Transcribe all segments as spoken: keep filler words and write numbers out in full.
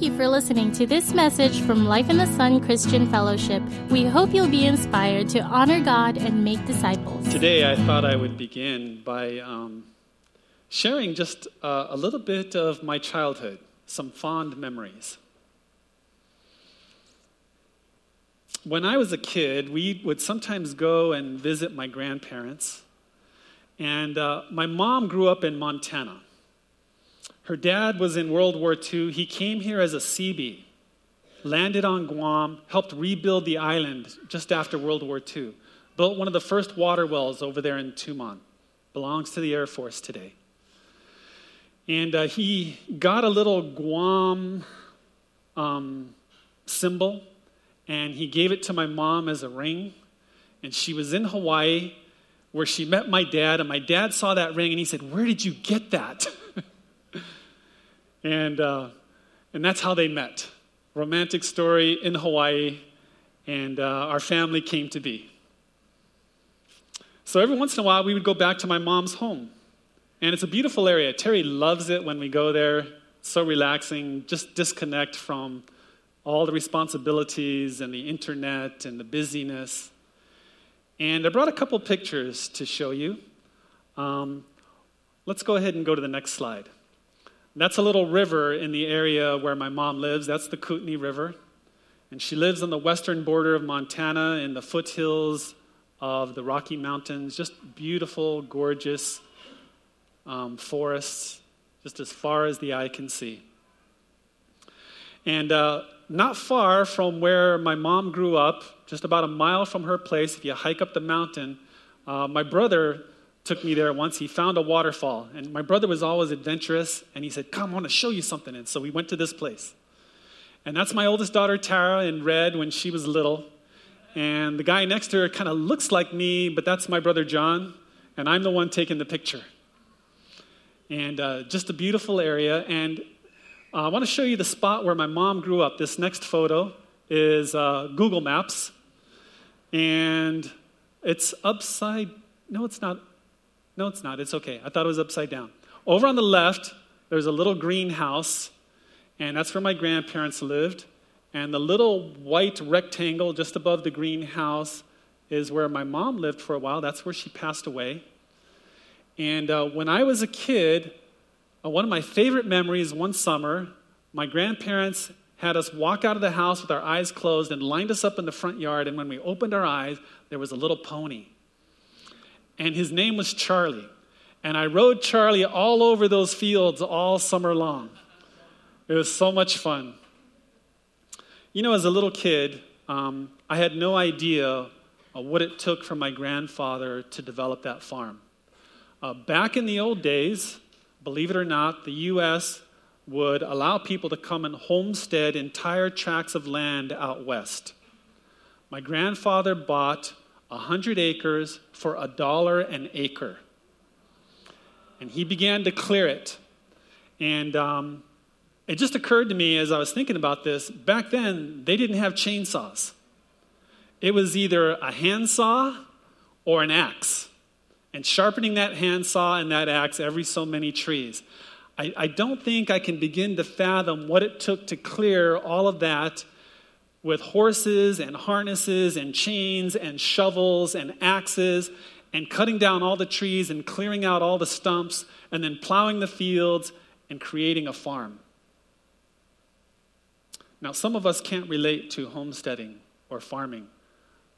Thank you for listening to this message from Life in the Sun Christian Fellowship. We hope you'll be inspired to honor God and make disciples. Today I thought I would begin by um, sharing just uh, a little bit of my childhood, some fond memories. When I was a kid, we would sometimes go and visit my grandparents. And uh, my mom grew up in Montana. Her dad was in World War Two. He came here as a C B, landed on Guam, helped rebuild the island just after World War Two, built one of the first water wells over there in Tumon. Belongs to the Air Force today. And uh, he got a little Guam um, symbol, and he gave it to my mom as a ring. And she was in Hawaii, where she met my dad, and my dad saw that ring, and he said, "Where did you get that?" And uh, and that's how they met. Romantic story in Hawaii, and uh, our family came to be. So every once in a while, we would go back to my mom's home. And it's a beautiful area. Terry loves it when we go there. So relaxing. Just disconnect from all the responsibilities and the internet and the busyness. And I brought a couple pictures to show you. Um, let's go ahead and go to the next slide. That's a little river in the area where my mom lives. That's the Kootenai River. And she lives on the western border of Montana in the foothills of the Rocky Mountains. Just beautiful, gorgeous um, forests, just as far as the eye can see. And uh, not far from where my mom grew up, just about a mile from her place, if you hike up the mountain, uh, my brother took me there once. He found a waterfall. And my brother was always adventurous. And he said, "Come, I want to show you something." And so we went to this place. And that's my oldest daughter, Tara, in red when she was little. And the guy next to her kind of looks like me, but that's my brother, John. And I'm the one taking the picture. And uh, just a beautiful area. And uh, I want to show you the spot where my mom grew up. This next photo is uh, Google Maps. And it's upside... No, it's not... No, it's not. It's okay. I thought it was upside down. Over on the left, there's a little greenhouse, and that's where my grandparents lived. And the little white rectangle just above the greenhouse is where my mom lived for a while. That's where she passed away. And uh, when I was a kid, uh, one of my favorite memories one summer, my grandparents had us walk out of the house with our eyes closed and lined us up in the front yard. And when we opened our eyes, there was a little pony. And his name was Charlie. And I rode Charlie all over those fields all summer long. It was so much fun. You know, as a little kid, um, I had no idea uh, what it took for my grandfather to develop that farm. Uh, back in the old days, believe it or not, the U S would allow people to come and homestead entire tracts of land out west. My grandfather bought A hundred acres for a dollar an acre. And he began to clear it. And um, it just occurred to me as I was thinking about this, back then, they didn't have chainsaws. It was either a handsaw or an axe. And sharpening that handsaw and that axe every so many trees. I, I don't think I can begin to fathom what it took to clear all of that with horses and harnesses and chains and shovels and axes and cutting down all the trees and clearing out all the stumps and then plowing the fields and creating a farm. Now, some of us can't relate to homesteading or farming,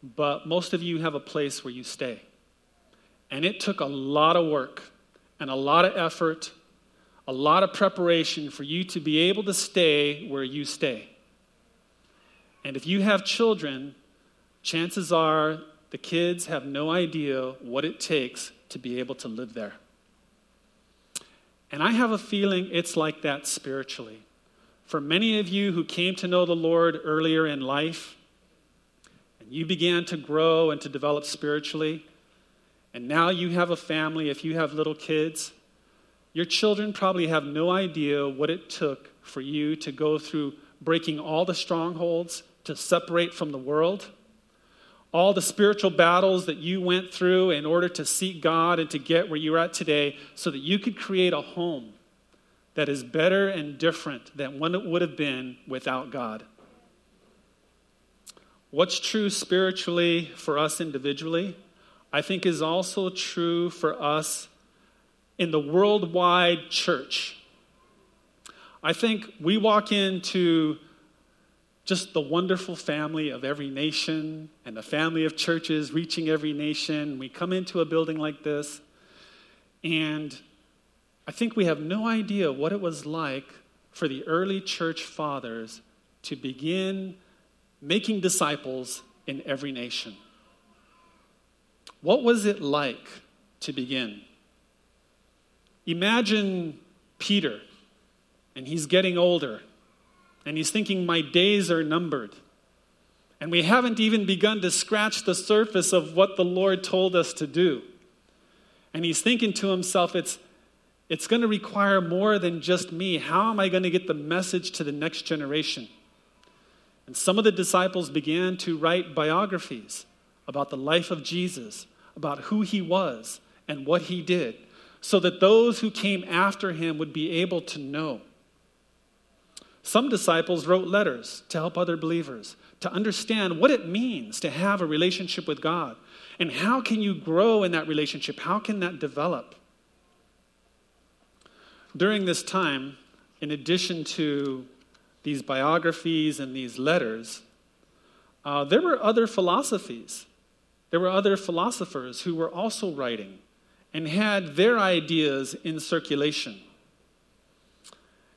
but most of you have a place where you stay. And it took a lot of work and a lot of effort, a lot of preparation for you to be able to stay where you stay. And if you have children, chances are the kids have no idea what it takes to be able to live there. And I have a feeling it's like that spiritually. For many of you who came to know the Lord earlier in life, and you began to grow and to develop spiritually, and now you have a family, if you have little kids, your children probably have no idea what it took for you to go through breaking all the strongholds to separate from the world, all the spiritual battles that you went through in order to seek God and to get where you're at today so that you could create a home that is better and different than what it would have been without God. What's true spiritually for us individually, I think is also true for us in the worldwide church. I think we walk into just the wonderful family of every nation and the family of churches reaching every nation. We come into a building like this, and I think we have no idea what it was like for the early church fathers to begin making disciples in every nation. What was it like to begin? Imagine Peter, and he's getting older, and he's thinking, my days are numbered. And we haven't even begun to scratch the surface of what the Lord told us to do. And he's thinking to himself, it's It's going to require more than just me. How am I going to get the message to the next generation? And some of the disciples began to write biographies about the life of Jesus, about who he was and what he did, so that those who came after him would be able to know. Some disciples wrote letters to help other believers to understand what it means to have a relationship with God, and how can you grow in that relationship? How can that develop? During this time, in addition to these biographies and these letters, uh, there were other philosophies. There were other philosophers who were also writing and had their ideas in circulation.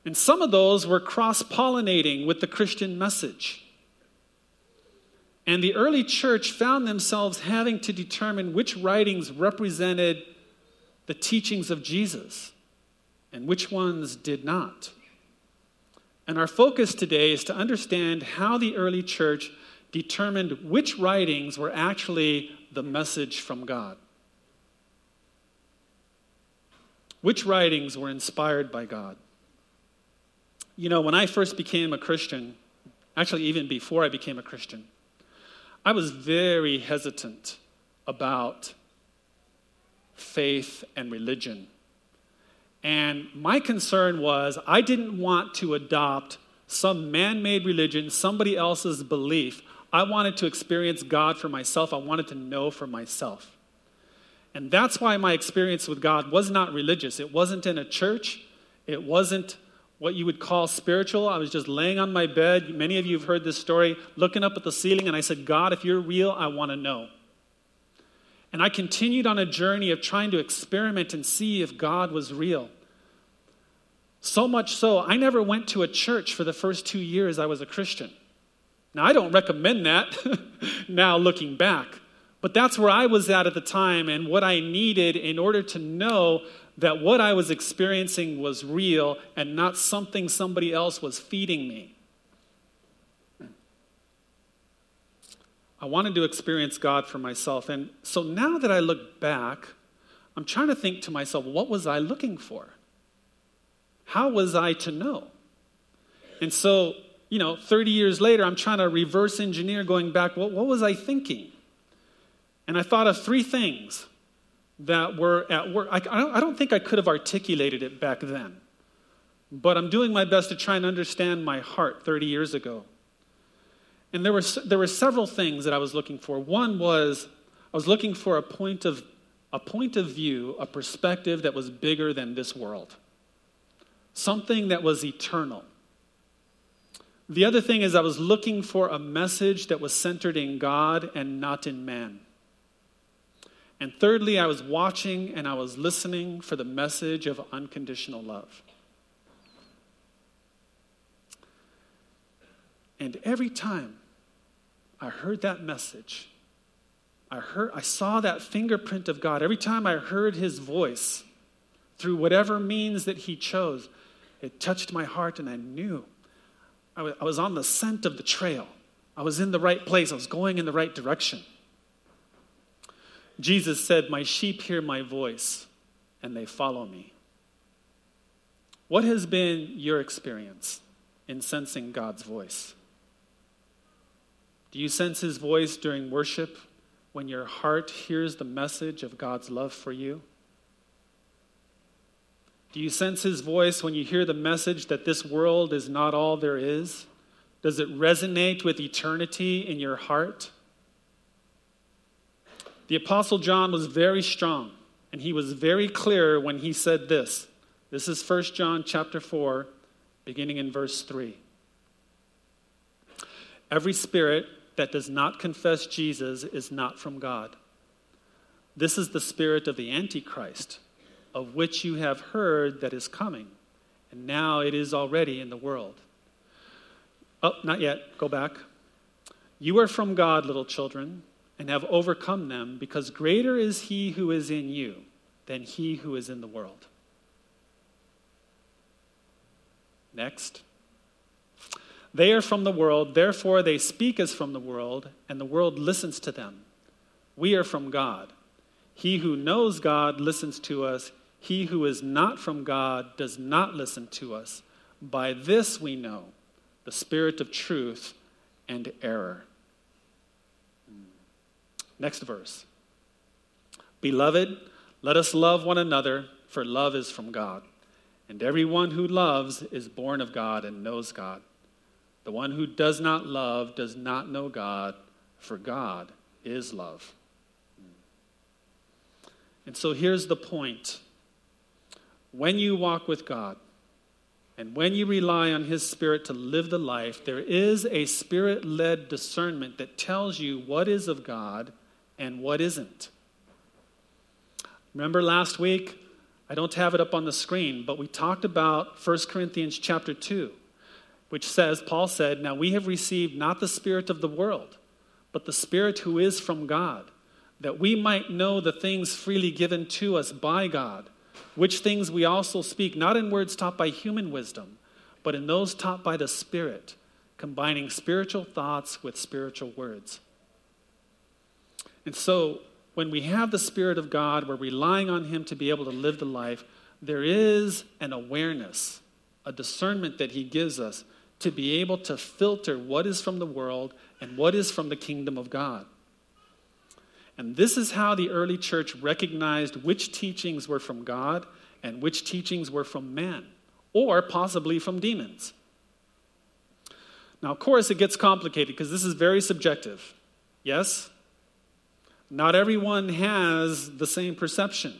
And some of those were cross-pollinating with the Christian message. And the early church found themselves having to determine which writings represented the teachings of Jesus and which ones did not. And our focus today is to understand how the early church determined which writings were actually the message from God. Which writings were inspired by God? You know, when I first became a Christian, actually even before I became a Christian, I was very hesitant about faith and religion. And my concern was I didn't want to adopt some man-made religion, somebody else's belief. I wanted to experience God for myself. I wanted to know for myself. And that's why my experience with God was not religious. It wasn't in a church. It wasn't what you would call spiritual. I was just laying on my bed. Many of you have heard this story, looking up at the ceiling, and I said, God, if you're real, I want to know. And I continued on a journey of trying to experiment and see if God was real. So much so, I never went to a church for the first two years I was a Christian. Now, I don't recommend that now looking back, but that's where I was at at the time and what I needed in order to know that what I was experiencing was real and not something somebody else was feeding me. I wanted to experience God for myself. And so now that I look back, I'm trying to think to myself, what was I looking for? How was I to know? And so, you know, thirty years later, I'm trying to reverse engineer going back, what, what was I thinking? And I thought of three things that were at work. I, I, don't, I don't think I could have articulated it back then, but I'm doing my best to try and understand my heart thirty years ago. And there were there were several things that I was looking for. One was I was looking for a point of a point of view, a perspective that was bigger than this world. Something that was eternal. The other thing is I was looking for a message that was centered in God and not in man. And thirdly, I was watching and I was listening for the message of unconditional love. And every time I heard that message, I heard, I saw that fingerprint of God. Every time I heard his voice through whatever means that he chose, it touched my heart, and I knew I was, I was on the scent of the trail. I was in the right place. I was going in the right direction. Jesus said, my sheep hear my voice, and they follow me. What has been your experience in sensing God's voice? Do you sense his voice during worship when your heart hears the message of God's love for you? Do you sense his voice when you hear the message that this world is not all there is? Does it resonate with eternity in your heart? The Apostle John was very strong, and he was very clear when he said this. This is First John chapter four, beginning in verse three. Every spirit that does not confess Jesus is not from God. This is the spirit of the Antichrist, of which you have heard that is coming, and now it is already in the world. Oh, not yet. Go back. You are from God, little children, and have overcome them, because greater is he who is in you than he who is in the world. Next. They are from the world, therefore they speak as from the world, and the world listens to them. We are from God. He who knows God listens to us. He who is not from God does not listen to us. By this we know the spirit of truth and error. Next verse. Beloved, let us love one another, for love is from God. And everyone who loves is born of God and knows God. The one who does not love does not know God, for God is love. And so here's the point. When you walk with God, and when you rely on his spirit to live the life, there is a spirit-led discernment that tells you what is of God and what isn't. Remember last week, I don't have it up on the screen, but we talked about First Corinthians chapter two. Which says, Paul said, now we have received not the spirit of the world, but the spirit who is from God, that we might know the things freely given to us by God, which things we also speak, not in words taught by human wisdom, but in those taught by the Spirit, combining spiritual thoughts with spiritual words. And so, when we have the Spirit of God, we're relying on him to be able to live the life, there is an awareness, a discernment that he gives us, to be able to filter what is from the world and what is from the kingdom of God. And this is how the early church recognized which teachings were from God and which teachings were from man, or possibly from demons. Now, of course, it gets complicated because this is very subjective. Yes? Not everyone has the same perception.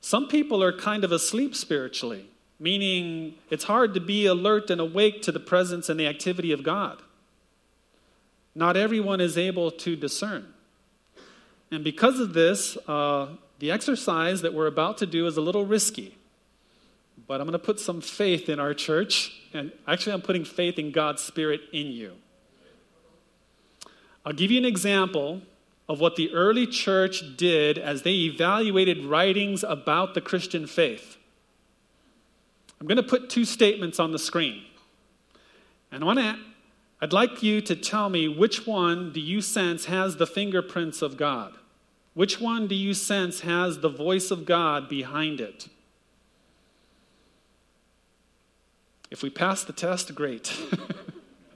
Some people are kind of asleep spiritually, meaning it's hard to be alert and awake to the presence and the activity of God. Not everyone is able to discern. And because of this, uh, the exercise that we're about to do is a little risky. But I'm going to put some faith in our church, and actually I'm putting faith in God's Spirit in you. I'll give you an example of what the early church did as they evaluated writings about the Christian faith. I'm going to put two statements on the screen. And I want to, I'd like you to tell me, which one do you sense has the fingerprints of God? Which one do you sense has the voice of God behind it? If we pass the test, great.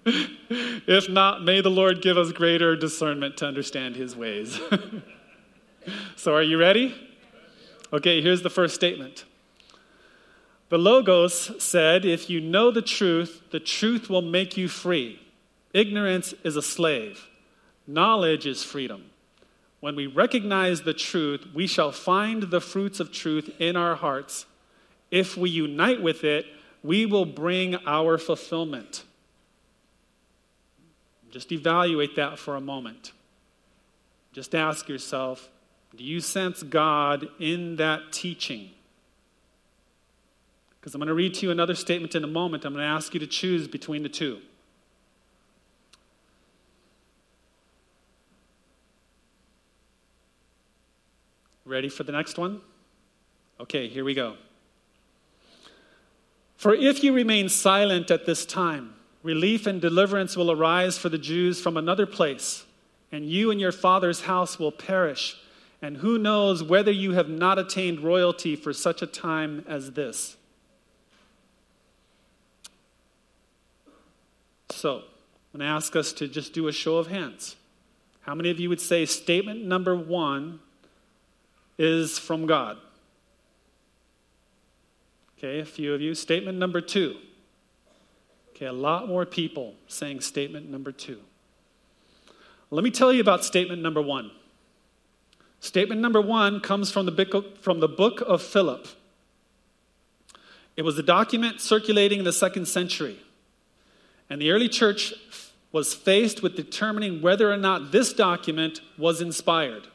If not, may the Lord give us greater discernment to understand his ways. So are you ready? Okay, here's the first statement. The Logos said, if you know the truth, the truth will make you free. Ignorance is a slave. Knowledge is freedom. When we recognize the truth, we shall find the fruits of truth in our hearts. If we unite with it, we will bring our fulfillment. Just evaluate that for a moment. Just ask yourself, do you sense God in that teaching? Because I'm going to read to you another statement in a moment. I'm going to ask you to choose between the two. Ready for the next one? Okay, here we go. For if you remain silent at this time, relief and deliverance will arise for the Jews from another place, and you and your father's house will perish. And who knows whether you have not attained royalty for such a time as this? So, I'm going to ask us to just do a show of hands. How many of you would say statement number one is from God? Okay, a few of you. Statement number two. Okay, a lot more people saying statement number two. Let me tell you about statement number one. Statement number one comes from the, from the Book of Philip. It was a document circulating in the second century. And the early church was faced with determining whether or not this document was inspired.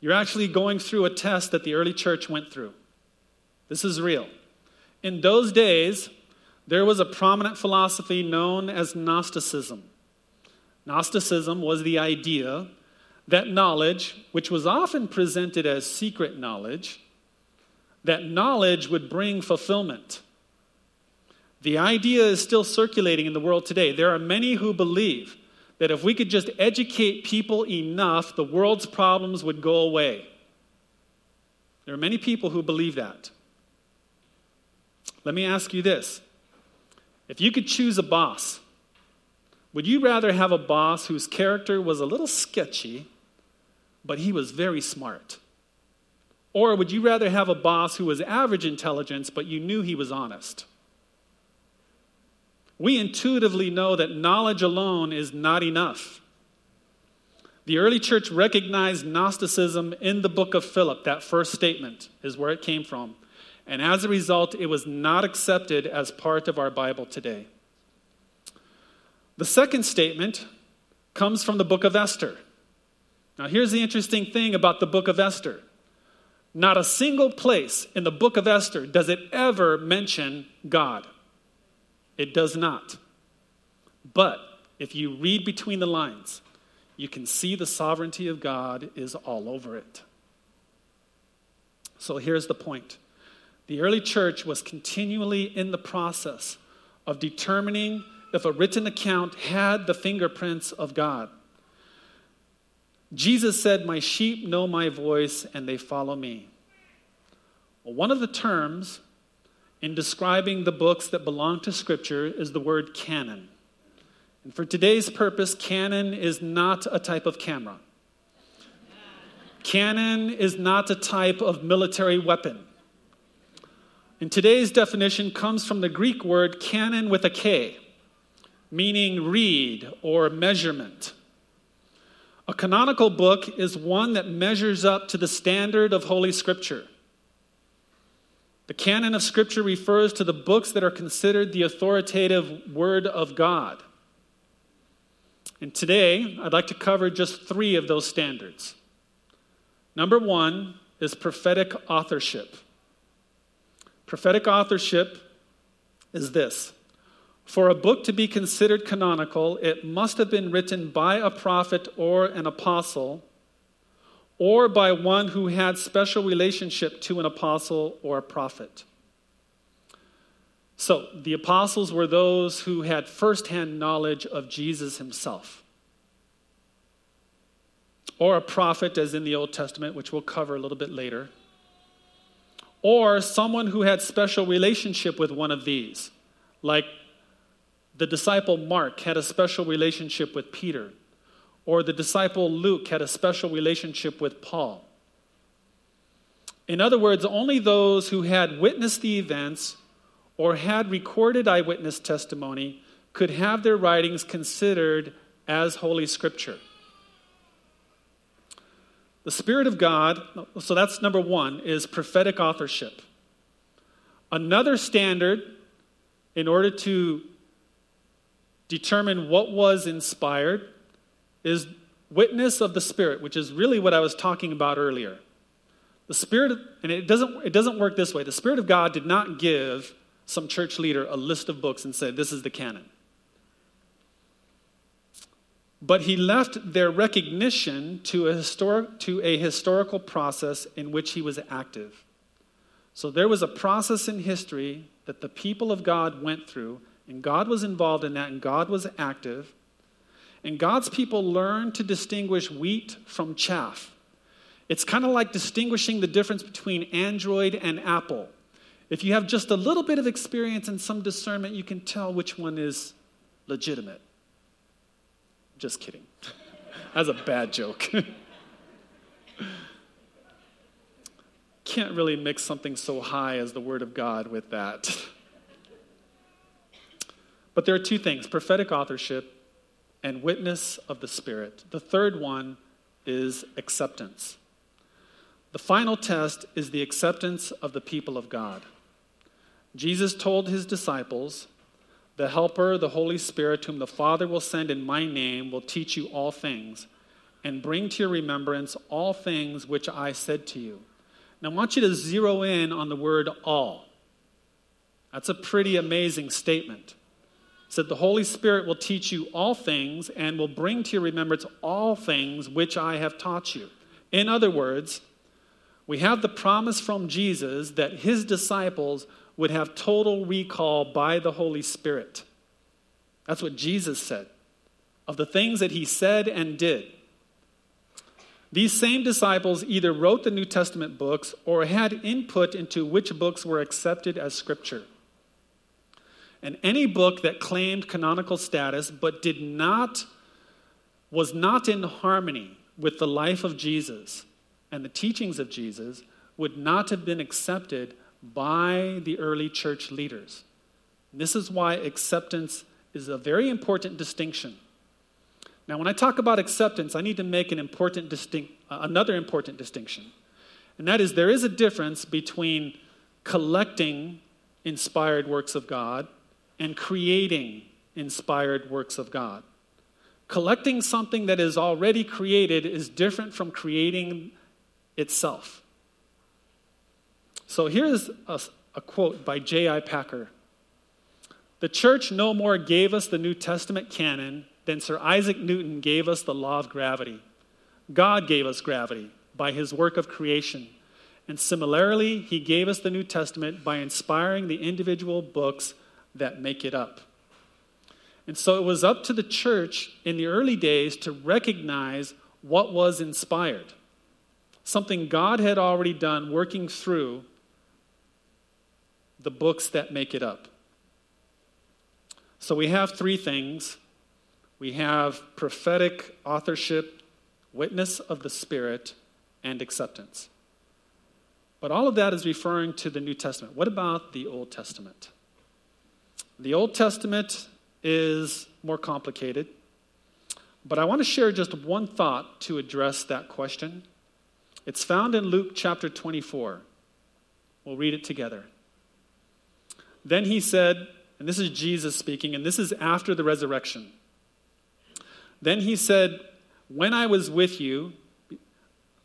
You're actually going through a test that the early church went through. This is real. In those days, there was a prominent philosophy known as Gnosticism. Gnosticism was the idea that knowledge, which was often presented as secret knowledge, that knowledge would bring fulfillment. The idea is still circulating in the world today. There are many who believe that if we could just educate people enough, the world's problems would go away. There are many people who believe that. Let me ask you this. If you could choose a boss, would you rather have a boss whose character was a little sketchy, but he was very smart? Or would you rather have a boss who was average intelligence, but you knew he was honest? We intuitively know that knowledge alone is not enough. The early church recognized Gnosticism in the Book of Philip. That first statement is where it came from. And as a result, it was not accepted as part of our Bible today. The second statement comes from the Book of Esther. Now, here's the interesting thing about the Book of Esther. Not a single place in the Book of Esther does it ever mention God. It does not. But if you read between the lines, you can see the sovereignty of God is all over it. So here's the point. The early church was continually in the process of determining if a written account had the fingerprints of God. Jesus said, "My sheep know my voice, and they follow me." Well, one of the terms in describing the books that belong to Scripture is the word canon. And for today's purpose, canon is not a type of camera. Canon is not a type of military weapon. And today's definition comes from the Greek word canon with a K, meaning read or measurement. A canonical book is one that measures up to the standard of Holy Scripture. The canon of Scripture refers to the books that are considered the authoritative Word of God. And today, I'd like to cover just three of those standards. Number one is prophetic authorship. Prophetic authorship is this. For a book to be considered canonical, it must have been written by a prophet or an apostle, or by one who had special relationship to an apostle or a prophet. So, the apostles were those who had firsthand knowledge of Jesus himself. Or a prophet, as in the Old Testament, which we'll cover a little bit later. Or someone who had special relationship with one of these. Like the disciple Mark had a special relationship with Peter. Or the disciple Luke had a special relationship with Paul. In other words, only those who had witnessed the events or had recorded eyewitness testimony could have their writings considered as Holy Scripture. The Spirit of God, so that's number one, is prophetic authorship. Another standard in order to determine what was inspired is witness of the Spirit, which is really what I was talking about earlier. The Spirit, and it doesn't it doesn't work this way. The Spirit of God did not give some church leader a list of books and say, this is the canon. But he left their recognition to a historic to a historical process in which he was active. So there was a process in history that the people of God went through, and God was involved in that, and God was active. And God's people learn to distinguish wheat from chaff. It's kind of like distinguishing the difference between Android and Apple. If you have just a little bit of experience and some discernment, you can tell which one is legitimate. Just kidding. That's a bad joke. can't really mix something so high as the Word of God with that. But there are two things, prophetic authorship and witness of the Spirit. The third one is acceptance. The final test is the acceptance of the people of God. Jesus told his disciples, "The Helper, the Holy Spirit, whom the Father will send in my name, will teach you all things, and bring to your remembrance all things which I said to you." Now I want you to zero in on the word all. That's a pretty amazing statement. It said the Holy Spirit will teach you all things and will bring to your remembrance all things which I have taught you. In other words, we have the promise from Jesus that his disciples would have total recall by the Holy Spirit. That's what Jesus said, of the things that he said and did. These same disciples either wrote the New Testament books or had input into which books were accepted as Scripture. And any book that claimed canonical status but did not, was not in harmony with the life of Jesus and the teachings of Jesus would not have been accepted by the early church leaders. And this is why acceptance is a very important distinction. Now, when I talk about acceptance, I need to make an important distinct, uh, another important distinction. And that is there is a difference between collecting inspired works of God and creating inspired works of God. Collecting something that is already created is different from creating itself. So here's a, a quote by J I Packer. "The church no more gave us the New Testament canon then Sir Isaac Newton gave us the law of gravity. God gave us gravity by his work of creation. And similarly, he gave us the New Testament by inspiring the individual books that make it up." And so it was up to the church in the early days to recognize what was inspired, something God had already done working through the books that make it up. So we have three things. We have prophetic authorship, witness of the Spirit, and acceptance. But all of that is referring to the New Testament. What about the Old Testament? The Old Testament is more complicated, but I want to share just one thought to address that question. It's found in Luke chapter twenty-four. We'll read it together. "Then he said," and this is Jesus speaking, and this is after the resurrection, "Then he said, when I was with you,"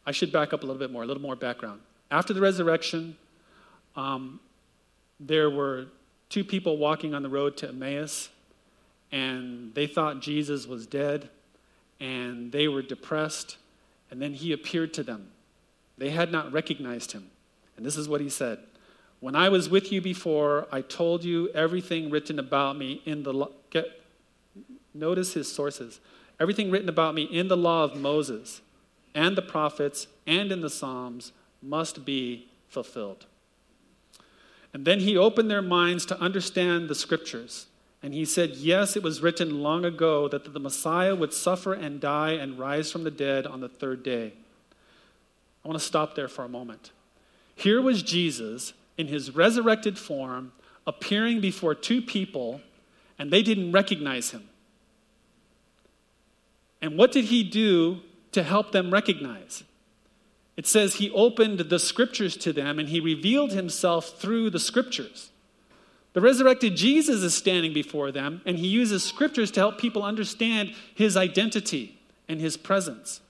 I should back up a little bit more, a little more background. After the resurrection, um, there were two people walking on the road to Emmaus, and they thought Jesus was dead, and they were depressed, and then he appeared to them. They had not recognized him. And this is what he said, "When I was with you before, I told you everything written about me in the..." Lo- get, notice his sources. "Everything written about me in the law of Moses and the prophets and in the Psalms must be fulfilled." And then he opened their minds to understand the Scriptures. And he said, "Yes, it was written long ago that the Messiah would suffer and die and rise from the dead on the third day." I want to stop there for a moment. Here was Jesus in his resurrected form appearing before two people, and they didn't recognize him. And what did he do to help them recognize? It says he opened the Scriptures to them and he revealed himself through the Scriptures. The resurrected Jesus is standing before them and he uses Scriptures to help people understand his identity and his presence.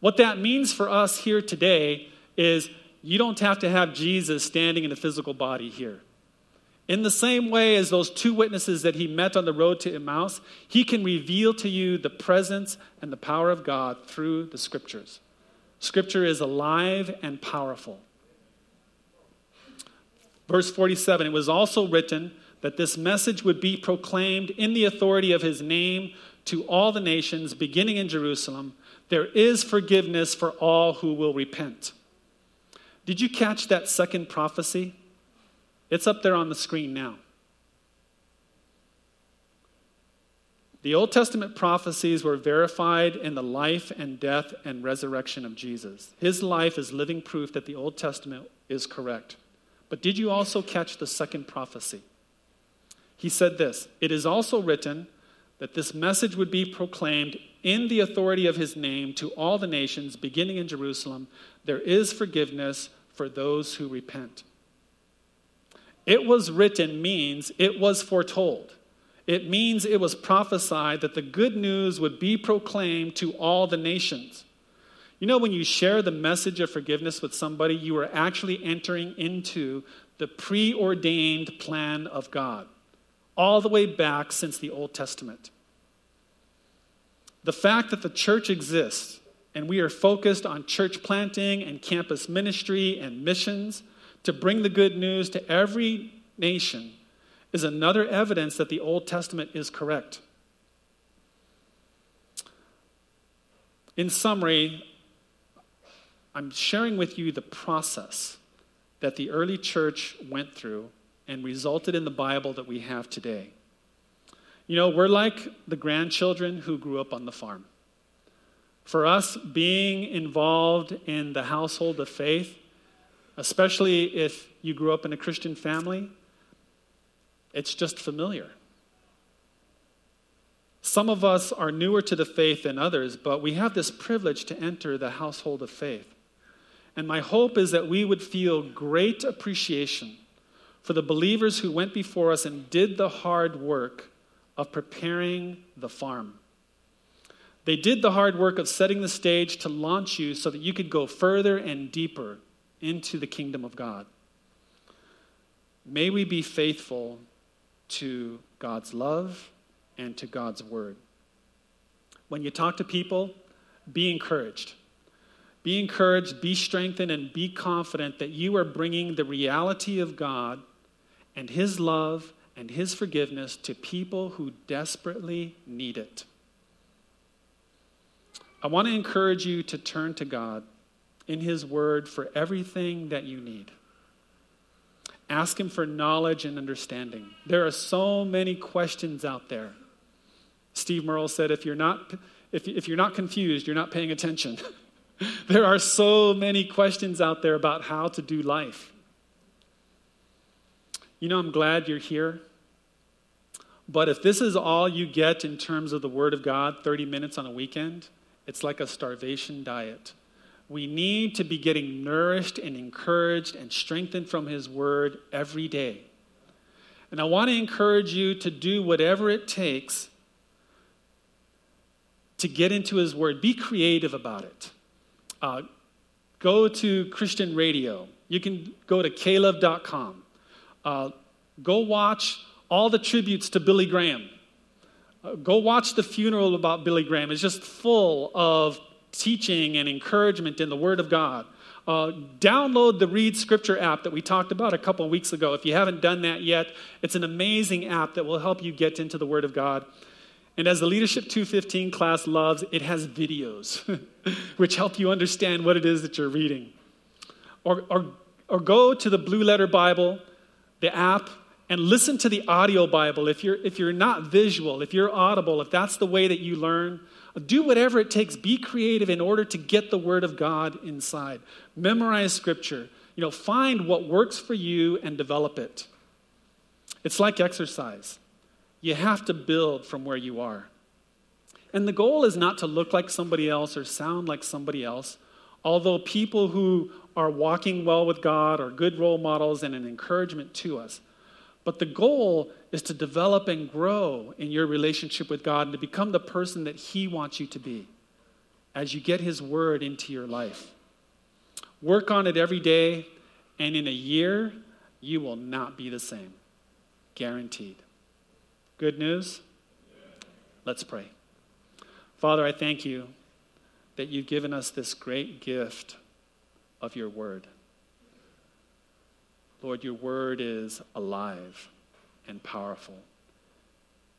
What that means for us here today is you don't have to have Jesus standing in a physical body here. In the same way as those two witnesses that he met on the road to Emmaus, he can reveal to you the presence and the power of God through the Scriptures. Scripture is alive and powerful. Verse forty-seven, "It was also written that this message would be proclaimed in the authority of his name to all the nations, beginning in Jerusalem. There is forgiveness for all who will repent." Did you catch that second prophecy? It's up there on the screen now. The Old Testament prophecies were verified in the life and death and resurrection of Jesus. His life is living proof that the Old Testament is correct. But did you also catch the second prophecy? He said this, "It is also written that this message would be proclaimed in the authority of his name to all the nations, beginning in Jerusalem. There is forgiveness for those who repent." It was written means it was foretold. It means it was prophesied that the good news would be proclaimed to all the nations. You know, when you share the message of forgiveness with somebody, you are actually entering into the preordained plan of God, all the way back since the Old Testament. The fact that the church exists and we are focused on church planting and campus ministry and missions to bring the good news to every nation is another evidence that the Old Testament is correct. In summary, I'm sharing with you the process that the early church went through and resulted in the Bible that we have today. You know, we're like the grandchildren who grew up on the farm. For us, being involved in the household of faith, especially if you grew up in a Christian family, it's just familiar. Some of us are newer to the faith than others, but we have this privilege to enter the household of faith. And my hope is that we would feel great appreciation for the believers who went before us and did the hard work of preparing the farm. They did the hard work of setting the stage to launch you so that you could go further and deeper into the kingdom of God. May we be faithful to God's love and to God's word. When you talk to people, be encouraged. Be encouraged, be strengthened, and be confident that you are bringing the reality of God and his love and his forgiveness to people who desperately need it. I want to encourage you to turn to God in his word for everything that you need. Ask him for knowledge and understanding. There are so many questions out there. Steve Merle said, if you're not, if, if you're not confused, you're not paying attention. There are so many questions out there about how to do life. You know, I'm glad you're here. But if this is all you get in terms of the Word of God, thirty minutes on a weekend, it's like a starvation diet. We need to be getting nourished and encouraged and strengthened from his word every day. And I want to encourage you to do whatever it takes to get into his word. Be creative about it. Uh, go to Christian radio. You can go to Caleb dot com. Uh, go watch all the tributes to Billy Graham. Uh, go watch the funeral about Billy Graham. It's just full of teaching and encouragement in the Word of God. Uh, download the Read Scripture app that we talked about a couple weeks ago. If you haven't done that yet, it's an amazing app that will help you get into the Word of God. And as the Leadership two fifteen class loves, it has videos which help you understand what it is that you're reading. Or, or, or go to the Blue Letter Bible, the app, and listen to the audio Bible. If you're, if you're not visual, if you're audible, if that's the way that you learn, do whatever it takes. Be creative in order to get the Word of God inside. Memorize Scripture. You know, find what works for you and develop it. It's like exercise. You have to build from where you are. And the goal is not to look like somebody else or sound like somebody else, although people who are walking well with God are good role models and an encouragement to us. But the goal is to develop and grow in your relationship with God and to become the person that he wants you to be as you get his word into your life. Work on it every day, and in a year, you will not be the same. Guaranteed. Good news? Let's pray. Father, I thank you that you've given us this great gift of your word. Lord, your word is alive and powerful.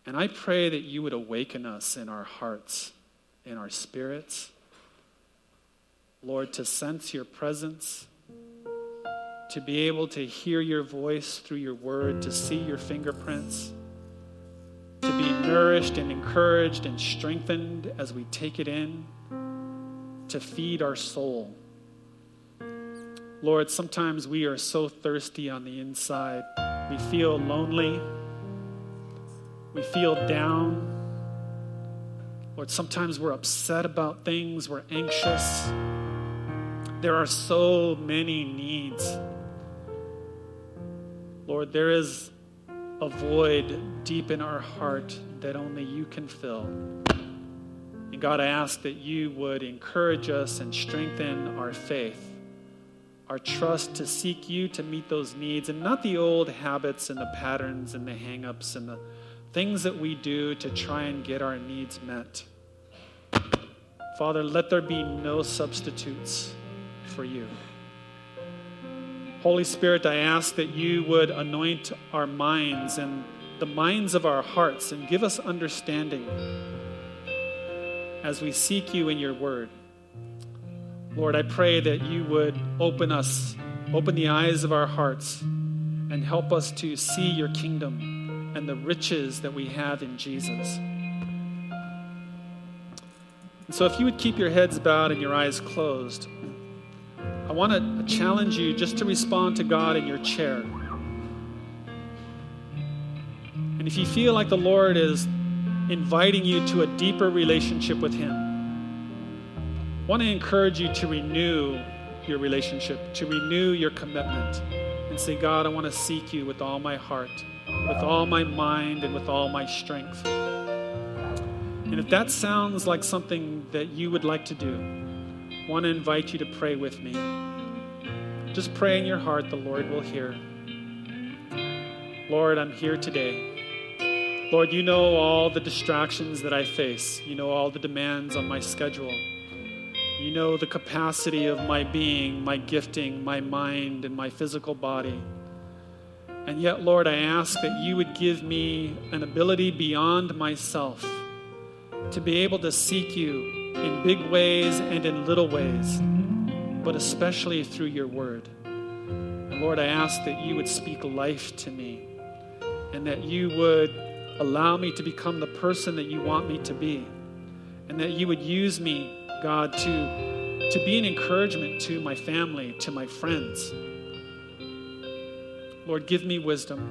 And I pray that you would awaken us in our hearts, in our spirits, Lord, to sense your presence, to be able to hear your voice through your word, to see your fingerprints, to be nourished and encouraged and strengthened as we take it in to feed our soul. Lord, sometimes we are so thirsty on the inside. We feel lonely. We feel down. Lord, sometimes we're upset about things. We're anxious. There are so many needs. Lord, there is a void deep in our heart that only you can fill. And God, I ask that you would encourage us and strengthen our faith, our trust to seek you to meet those needs, and not the old habits and the patterns and the hang-ups and the things that we do to try and get our needs met. Father, let there be no substitutes for you. Holy Spirit, I ask that you would anoint our minds and the minds of our hearts and give us understanding as we seek you in your word. Lord, I pray that you would open us, open the eyes of our hearts and help us to see your kingdom and the riches that we have in Jesus. And so if you would keep your heads bowed and your eyes closed, I want to challenge you just to respond to God in your chair. And if you feel like the Lord is inviting you to a deeper relationship with him, I want to encourage you to renew your relationship, to renew your commitment, and say, God, I want to seek you with all my heart, with all my mind, and with all my strength. And if that sounds like something that you would like to do, I want to invite you to pray with me. Just pray in your heart, the Lord will hear. Lord, I'm here today. Lord, you know all the distractions that I face. You know all the demands on my schedule. You know the capacity of my being, my gifting, my mind, and my physical body. And yet, Lord, I ask that you would give me an ability beyond myself to be able to seek you in big ways and in little ways, but especially through your word. And Lord, I ask that you would speak life to me and that you would allow me to become the person that you want me to be, and that you would use me, God, to, to be an encouragement to my family, to my friends. Lord, give me wisdom.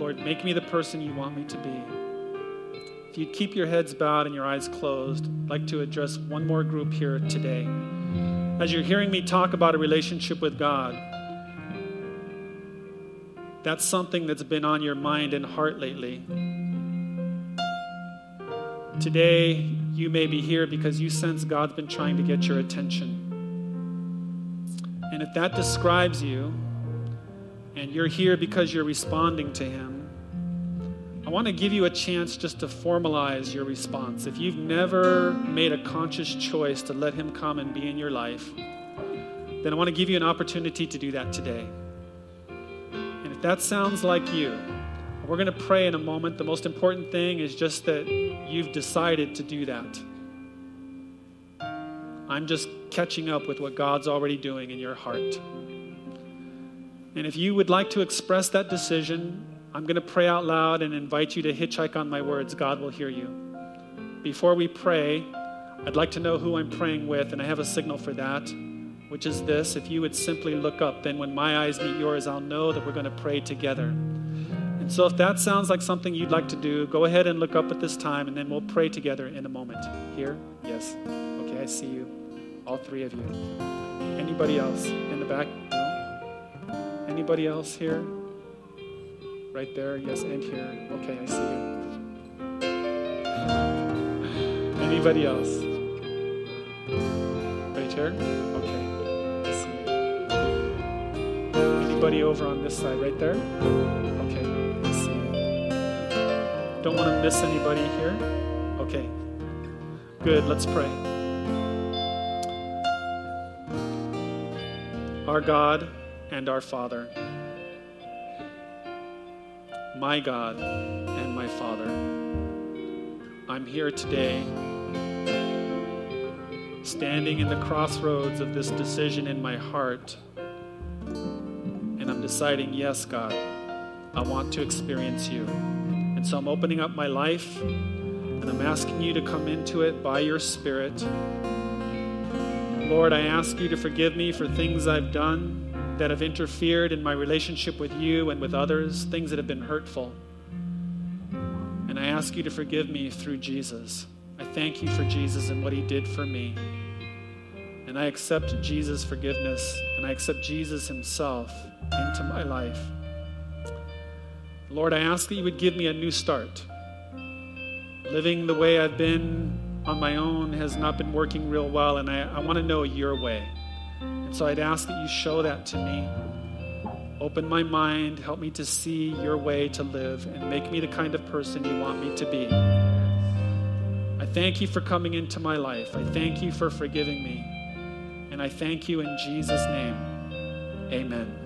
Lord, make me the person you want me to be. If you keep your heads bowed and your eyes closed, I'd like to address one more group here today. As you're hearing me talk about a relationship with God, that's something that's been on your mind and heart lately. Today, you may be here because you sense God's been trying to get your attention. And if that describes you, and you're here because you're responding to him, I want to give you a chance just to formalize your response. If you've never made a conscious choice to let him come and be in your life, then I want to give you an opportunity to do that today. And if that sounds like you, we're going to pray in a moment. The most important thing is just that you've decided to do that. I'm just catching up with what God's already doing in your heart. And if you would like to express that decision, I'm going to pray out loud and invite you to hitchhike on my words. God will hear you. Before we pray, I'd like to know who I'm praying with, and I have a signal for that, which is this. If you would simply look up, then when my eyes meet yours, I'll know that we're going to pray together. And so if that sounds like something you'd like to do, go ahead and look up at this time, and then we'll pray together in a moment. Here? Yes. Okay, I see you. All three of you. Anybody else in the back? No? Anybody else here? Right there, yes, and here. Okay, I see you. Anybody else? Right here? Okay, I see you. Anybody over on this side, right there? Okay, I see you. Don't want to miss anybody here? Okay, good, let's pray. Our God and our Father, my God and my Father, I'm here today, standing in the crossroads of this decision in my heart, and I'm deciding, yes, God, I want to experience you, and And so I'm opening up my life, and I'm asking you to come into it by your Spirit. Lord, I ask you to forgive me for things I've done that have interfered in my relationship with you and with others, things that have been hurtful. And I ask you to forgive me through Jesus. I thank you for Jesus and what he did for me. And I accept Jesus' forgiveness, and I accept Jesus himself into my life. Lord, I ask that you would give me a new start. Living the way I've been on my own has not been working real well, and I, I want to know your way. And so I'd ask that you show that to me. Open my mind, help me to see your way to live, and make me the kind of person you want me to be. I thank you for coming into my life. I thank you for forgiving me. And I thank you in Jesus' name. Amen.